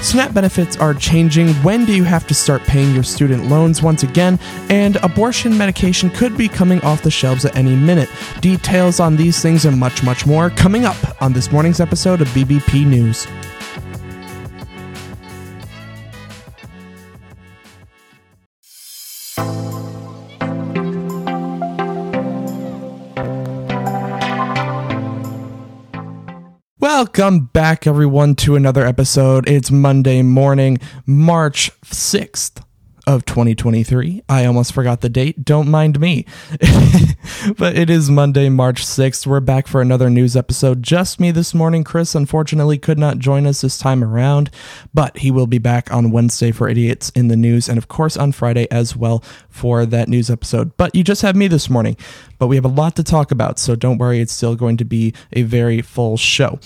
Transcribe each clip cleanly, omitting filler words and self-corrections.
SNAP benefits are changing. When do you have to start paying your student loans once again? And abortion medication could be coming off the shelves at any minute. Details on these things and much, much more coming up on this morning's episode of BBP News. Welcome back, everyone, to another episode. It's Monday morning, March 6th of 2023. I almost forgot the date. Don't mind me. But it is Monday, March 6th. We're back for another news episode. Just me this morning. Chris, unfortunately, could not join us this time around, but he will be back on Wednesday for Idiots in the News and, of course, on Friday as well for that news episode. But you just have me this morning, but we have a lot to talk about, so don't worry. It's still going to be a very full show.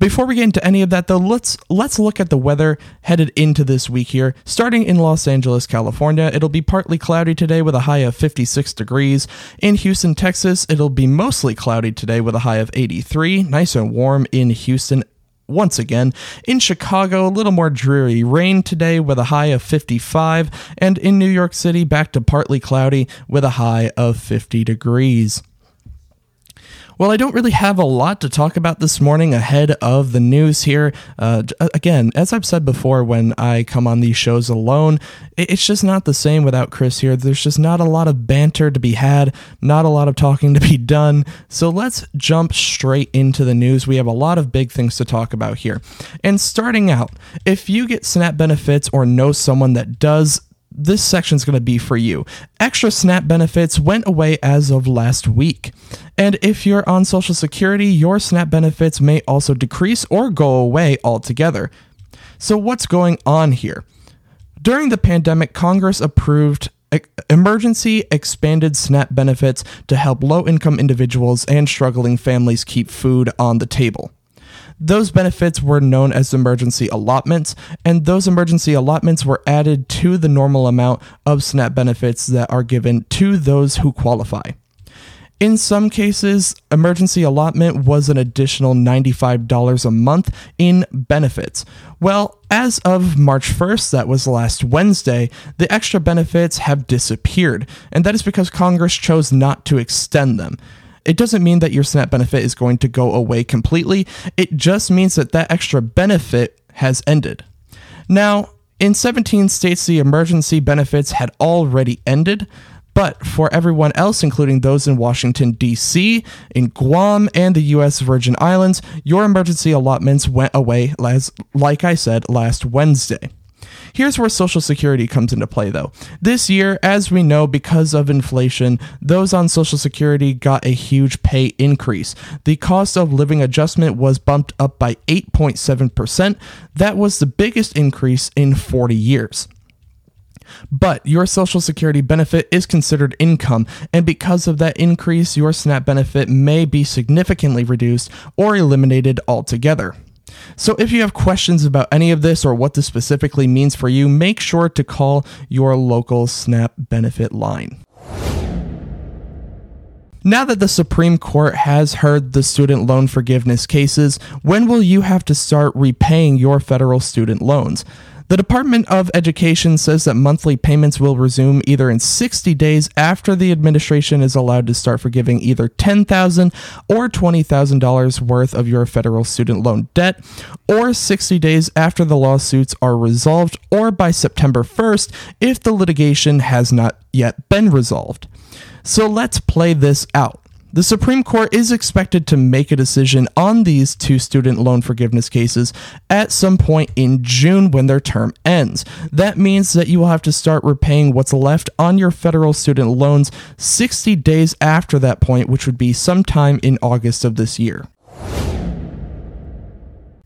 Before we get into any of that, though, let's look at the weather headed into this week here. Starting in Los Angeles, California, it'll be partly cloudy today with a high of 56 degrees. In Houston, Texas, it'll be mostly cloudy today with a high of 83. Nice and warm in Houston once again. In Chicago, a little more dreary. Rain today with a high of 55. And in New York City, back to partly cloudy with a high of 50 degrees. Well, I don't really have a lot to talk about this morning ahead of the news here. Again, as I've said before, when I come on these shows alone, it's just not the same without Chris here. There's just not a lot of banter to be had, not a lot of talking to be done. So let's jump straight into the news. We have a lot of big things to talk about here. And starting out, if you get SNAP benefits or know someone that does, this section's going to be for you. Extra SNAP benefits went away as of last week. And if you're on Social Security, your SNAP benefits may also decrease or go away altogether. So what's going on here? During the pandemic, Congress approved emergency expanded SNAP benefits to help low-income individuals and struggling families keep food on the table. Those benefits were known as emergency allotments, and those emergency allotments were added to the normal amount of SNAP benefits that are given to those who qualify. In some cases, emergency allotment was an additional $95 a month in benefits. Well, as of March 1st, that was last Wednesday, the extra benefits have disappeared, and that is because Congress chose not to extend them. It doesn't mean that your SNAP benefit is going to go away completely. It just means that that extra benefit has ended. Now, in 17 states, the emergency benefits had already ended, but for everyone else, including those in Washington, D.C., in Guam, and the U.S. Virgin Islands, your emergency allotments went away, like I said, last Wednesday. Here's where Social Security comes into play, though. This year, as we know, because of inflation, those on Social Security got a huge pay increase. The cost of living adjustment was bumped up by 8.7%. That was the biggest increase in 40 years. But your Social Security benefit is considered income, and because of that increase, your SNAP benefit may be significantly reduced or eliminated altogether. So if you have questions about any of this or what this specifically means for you, make sure to call your local SNAP benefit line. Now that the Supreme Court has heard the student loan forgiveness cases, when will you have to start repaying your federal student loans? The Department of Education says that monthly payments will resume either in 60 days after the administration is allowed to start forgiving either $10,000 or $20,000 worth of your federal student loan debt, or 60 days after the lawsuits are resolved, or by September 1st if the litigation has not yet been resolved. So let's play this out. The Supreme Court is expected to make a decision on these two student loan forgiveness cases at some point in June when their term ends. That means that you will have to start repaying what's left on your federal student loans 60 days after that point, which would be sometime in August of this year.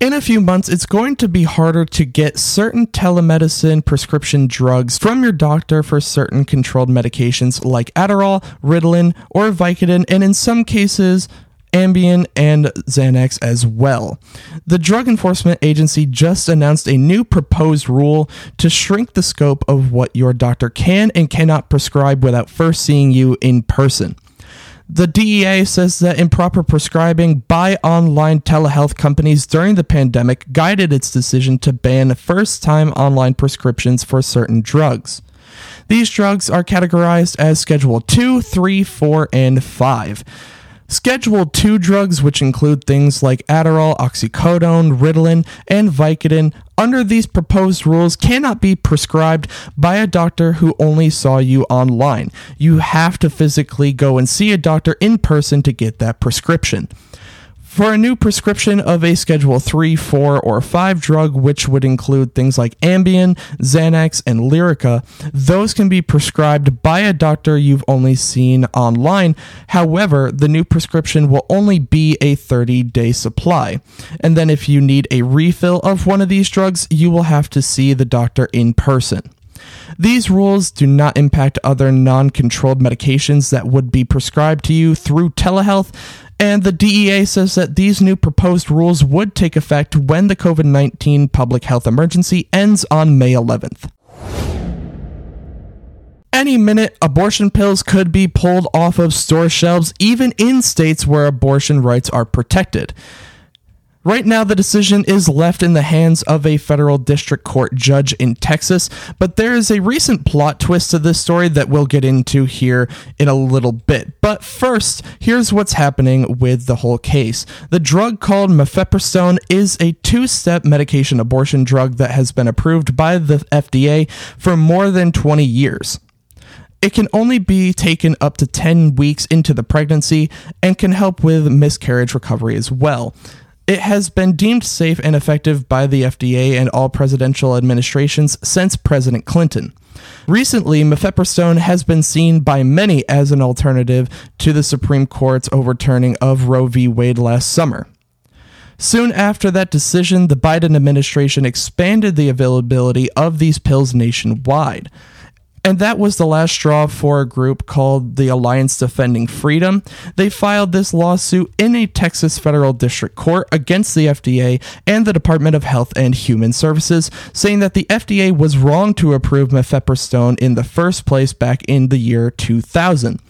In a few months, it's going to be harder to get certain telemedicine prescription drugs from your doctor for certain controlled medications like Adderall, Ritalin, or Vicodin, and in some cases, Ambien and Xanax as well. The Drug Enforcement Agency just announced a new proposed rule to shrink the scope of what your doctor can and cannot prescribe without first seeing you in person. The DEA says that improper prescribing by online telehealth companies during the pandemic guided its decision to ban first-time online prescriptions for certain drugs. These drugs are categorized as Schedule 2, 3, 4, and 5. Schedule 2 drugs, which include things like Adderall, oxycodone, Ritalin, and Vicodin, under these proposed rules cannot be prescribed by a doctor who only saw you online. You have to physically go and see a doctor in person to get that prescription. For a new prescription of a Schedule 3, 4, or 5 drug, which would include things like Ambien, Xanax, and Lyrica, those can be prescribed by a doctor you've only seen online. However, the new prescription will only be a 30-day supply. And then if you need a refill of one of these drugs, you will have to see the doctor in person. These rules do not impact other non-controlled medications that would be prescribed to you through telehealth, and the DEA says that these new proposed rules would take effect when the COVID-19 public health emergency ends on May 11th. Any minute, abortion pills could be pulled off of store shelves, even in states where abortion rights are protected. Right now, the decision is left in the hands of a federal district court judge in Texas, but there is a recent plot twist to this story that we'll get into here in a little bit. But first, here's what's happening with the whole case. The drug called mifepristone is a two-step medication abortion drug that has been approved by the FDA for more than 20 years. It can only be taken up to 10 weeks into the pregnancy and can help with miscarriage recovery as well. It has been deemed safe and effective by the FDA and all presidential administrations since President Clinton. Recently, mifepristone has been seen by many as an alternative to the Supreme Court's overturning of Roe v. Wade last summer. Soon after that decision, the Biden administration expanded the availability of these pills nationwide. And that was the last straw for a group called the Alliance Defending Freedom. They filed this lawsuit in a Texas federal district court against the FDA and the Department of Health and Human Services, saying that the FDA was wrong to approve mifepristone in the first place back in the year 2000.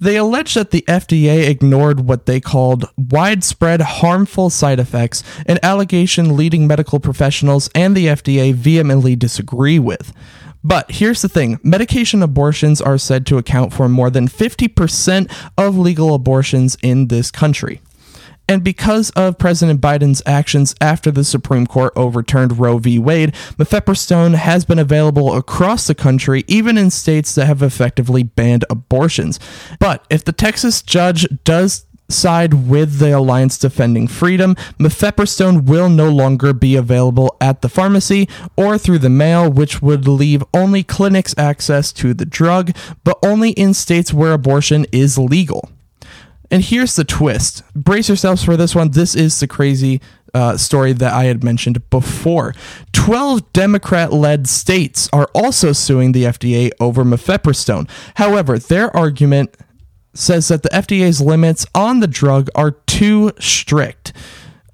They allege that the FDA ignored what they called widespread harmful side effects, an allegation leading medical professionals and the FDA vehemently disagree with. But here's the thing, medication abortions are said to account for more than 50% of legal abortions in this country. And because of President Biden's actions after the Supreme Court overturned Roe v. Wade, mifepristone has been available across the country, even in states that have effectively banned abortions. But if the Texas judge does side with the Alliance Defending Freedom, mifepristone will no longer be available at the pharmacy or through the mail, which would leave only clinics access to the drug, but only in states where abortion is legal. And here's the twist. Brace yourselves for this one. This is the crazy story that I had mentioned before. 12 Democrat-led states are also suing the FDA over mifepristone. However, their argument says that the FDA's limits on the drug are too strict.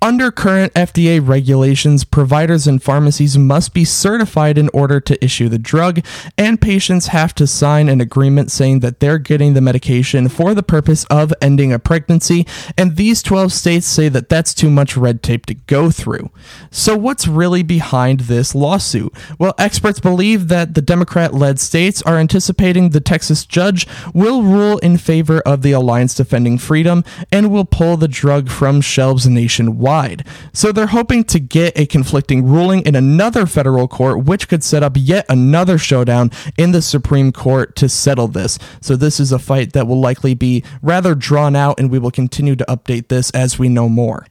Under current FDA regulations, providers and pharmacies must be certified in order to issue the drug, and patients have to sign an agreement saying that they're getting the medication for the purpose of ending a pregnancy, and these 12 states say that that's too much red tape to go through. So what's really behind this lawsuit? Well, experts believe that the Democrat-led states are anticipating the Texas judge will rule in favor of the Alliance Defending Freedom and will pull the drug from shelves nationwide. So they're hoping to get a conflicting ruling in another federal court, which could set up yet another showdown in the Supreme Court to settle this. So this is a fight that will likely be rather drawn out, and we will continue to update this as we know more.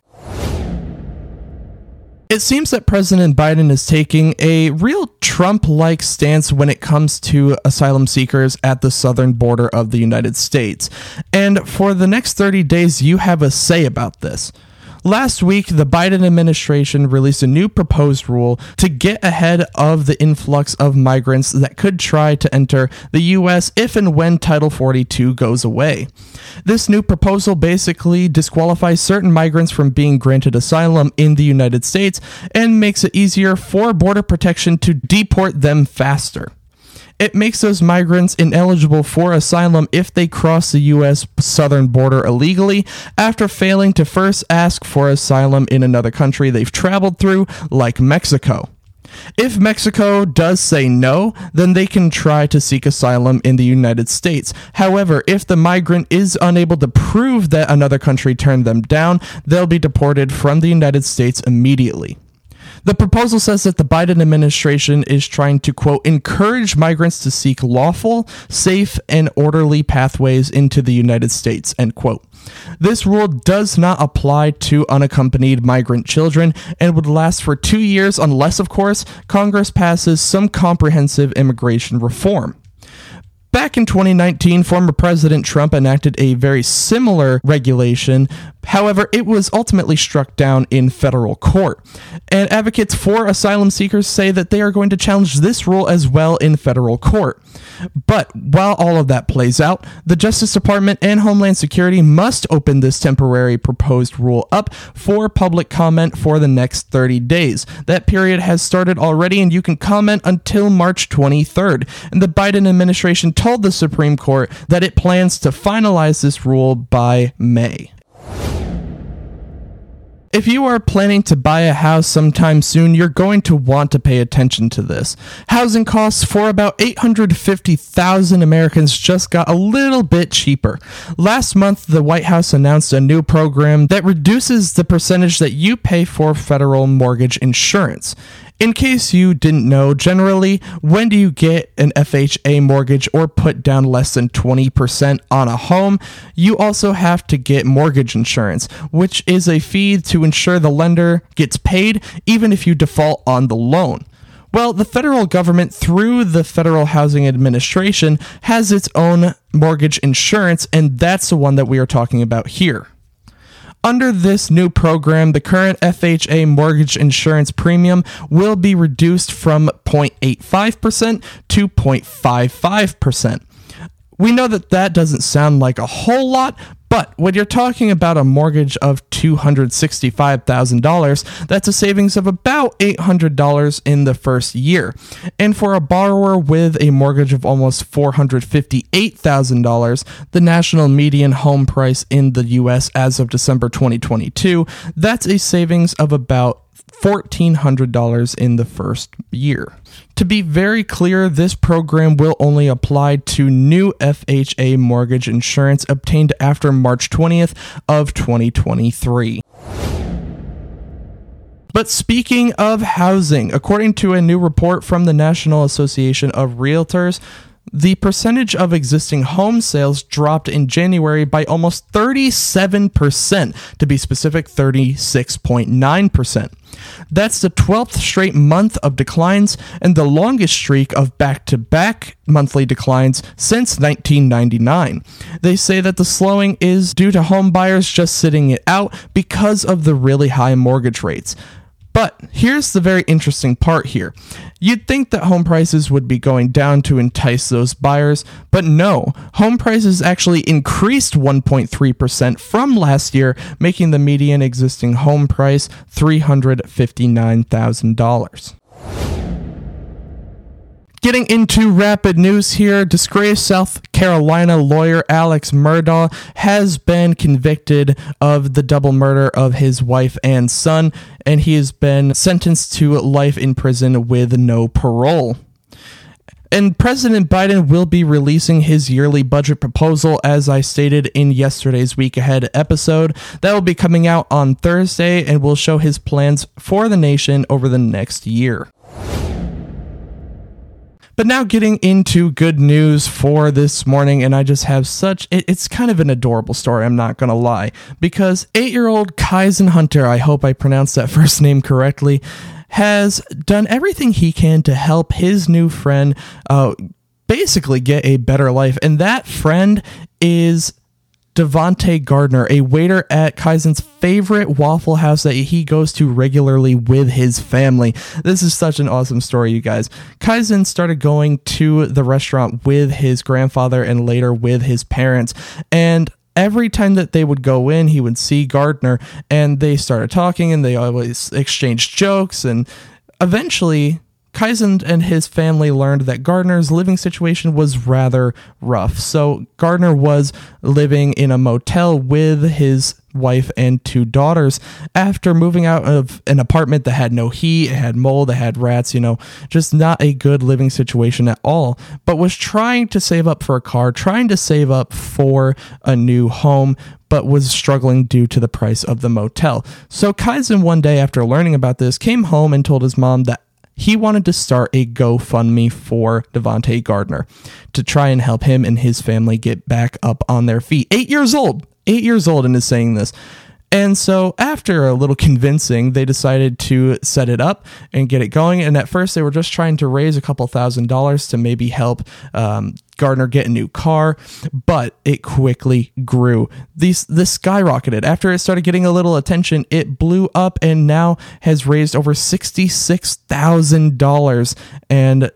It seems that President Biden is taking a real Trump-like stance when it comes to asylum seekers at the southern border of the United States. And for the next 30 days, you have a say about this. Last week, the Biden administration released a new proposed rule to get ahead of the influx of migrants that could try to enter the U.S. if and when Title 42 goes away. This new proposal basically disqualifies certain migrants from being granted asylum in the United States and makes it easier for Border Protection to deport them faster. It makes those migrants ineligible for asylum if they cross the U.S. southern border illegally after failing to first ask for asylum in another country they've traveled through, like Mexico. If Mexico does say no, then they can try to seek asylum in the United States. However, if the migrant is unable to prove that another country turned them down, they'll be deported from the United States immediately. The proposal says that the Biden administration is trying to, quote, encourage migrants to seek lawful, safe, and orderly pathways into the United States, end quote. This rule does not apply to unaccompanied migrant children and would last for 2 years unless, of course, Congress passes some comprehensive immigration reform. Back in 2019, former President Trump enacted a very similar regulation. However, it was ultimately struck down in federal court. And advocates for asylum seekers say that they are going to challenge this rule as well in federal court. But while all of that plays out, the Justice Department and Homeland Security must open this temporary proposed rule up for public comment for the next 30 days. That period has started already, and you can comment until March 23rd. And the Biden administration told the Supreme Court that it plans to finalize this rule by May. If you are planning to buy a house sometime soon, you're going to want to pay attention to this. Housing costs for about 850,000 Americans just got a little bit cheaper. Last month, the White House announced a new program that reduces the percentage that you pay for federal mortgage insurance. In case you didn't know, generally, when do you get an FHA mortgage or put down less than 20% on a home? You also have to get mortgage insurance, which is a fee to ensure the lender gets paid even if you default on the loan. Well, the federal government, through the Federal Housing Administration, has its own mortgage insurance, and that's the one that we are talking about here. Under this new program, the current FHA mortgage insurance premium will be reduced from 0.85% to 0.55%. We know that that doesn't sound like a whole lot, but when you're talking about a mortgage of $265,000, that's a savings of about $800 in the first year. And for a borrower with a mortgage of almost $458,000, the national median home price in the U.S. as of December 2022, that's a savings of about $1,400 in the first year. To be very clear, this program will only apply to new FHA mortgage insurance obtained after March 20th of 2023. But speaking of housing, according to a new report from the National Association of Realtors, the percentage of existing home sales dropped in January by almost 37%, to be specific, 36.9%. That's the 12th straight month of declines and the longest streak of back-to-back monthly declines since 1999. They say that the slowing is due to home buyers just sitting it out because of the really high mortgage rates. But here's the very interesting part here. You'd think that home prices would be going down to entice those buyers, but no. Home prices actually increased 1.3% from last year, making the median existing home price $359,000. Getting into rapid news here, disgraced South Carolina lawyer Alex Murdaugh has been convicted of the double murder of his wife and son, and he has been sentenced to life in prison with no parole. And President Biden will be releasing his yearly budget proposal, as I stated in yesterday's Week Ahead episode. That will be coming out on Thursday and will show his plans for the nation over the next year. But now getting into good news for this morning, and I just have such, it's kind of an adorable story, I'm not going to lie, because 8-year-old Kaizen Hunter, I hope I pronounced that first name correctly, has done everything he can to help his new friend basically get a better life, and that friend is Devonte Gardner, a waiter at Kaizen's favorite Waffle House that he goes to regularly with his family. This is such an awesome story, you guys. Kaizen started going to the restaurant with his grandfather and later with his parents, and every time that they would go in, he would see Gardner, and they started talking, and they always exchanged jokes, and eventually Kaizen and his family learned that Gardner's living situation was rather rough. So Gardner was living in a motel with his wife and two daughters after moving out of an apartment that had no heat, it had mold, it had rats, just not a good living situation at all, but was trying to save up for a car, trying to save up for a new home, but was struggling due to the price of the motel. So Kaizen, one day after learning about this, came home and told his mom that he wanted to start a GoFundMe for Devonte Gardner to try and help him and his family get back up on their feet. 8 years old and is saying this. And so after a little convincing, they decided to set it up and get it going. And at first they were just trying to raise a couple $1,000s to maybe help Gardner get a new car, but it quickly grew. This skyrocketed. After it started getting a little attention, it blew up and now has raised over $66,000. And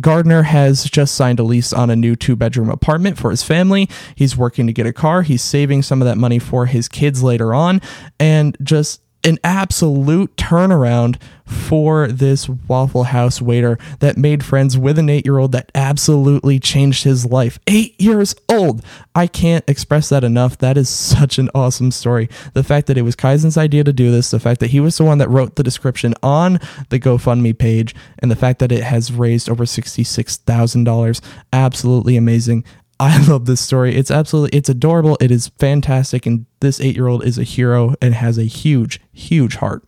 Gardner has just signed a lease on a new 2-bedroom apartment for his family. He's working to get a car. He's saving some of that money for his kids later on. And just an absolute turnaround for this Waffle House waiter that made friends with an 8-year-old that absolutely changed his life. 8 years old. I can't express that enough. That is such an awesome story. The fact that it was Kaizen's idea to do this, the fact that he was the one that wrote the description on the GoFundMe page, and the fact that it has raised over $66,000. Absolutely amazing. I love this story. It's adorable. It is fantastic. And this 8-year-old is a hero and has a huge, huge heart.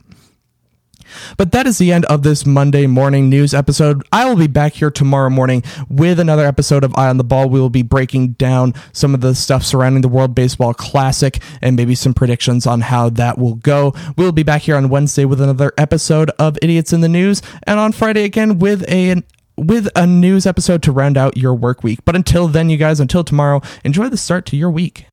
But that is the end of this Monday morning news episode. I will be back here tomorrow morning with another episode of Eye on the Ball. We will be breaking down some of the stuff surrounding the World Baseball Classic and maybe some predictions on how that will go. We'll be back here on Wednesday with another episode of Idiots in the News, and on Friday again with a news episode to round out your work week. But until then, you guys, until tomorrow, enjoy the start to your week.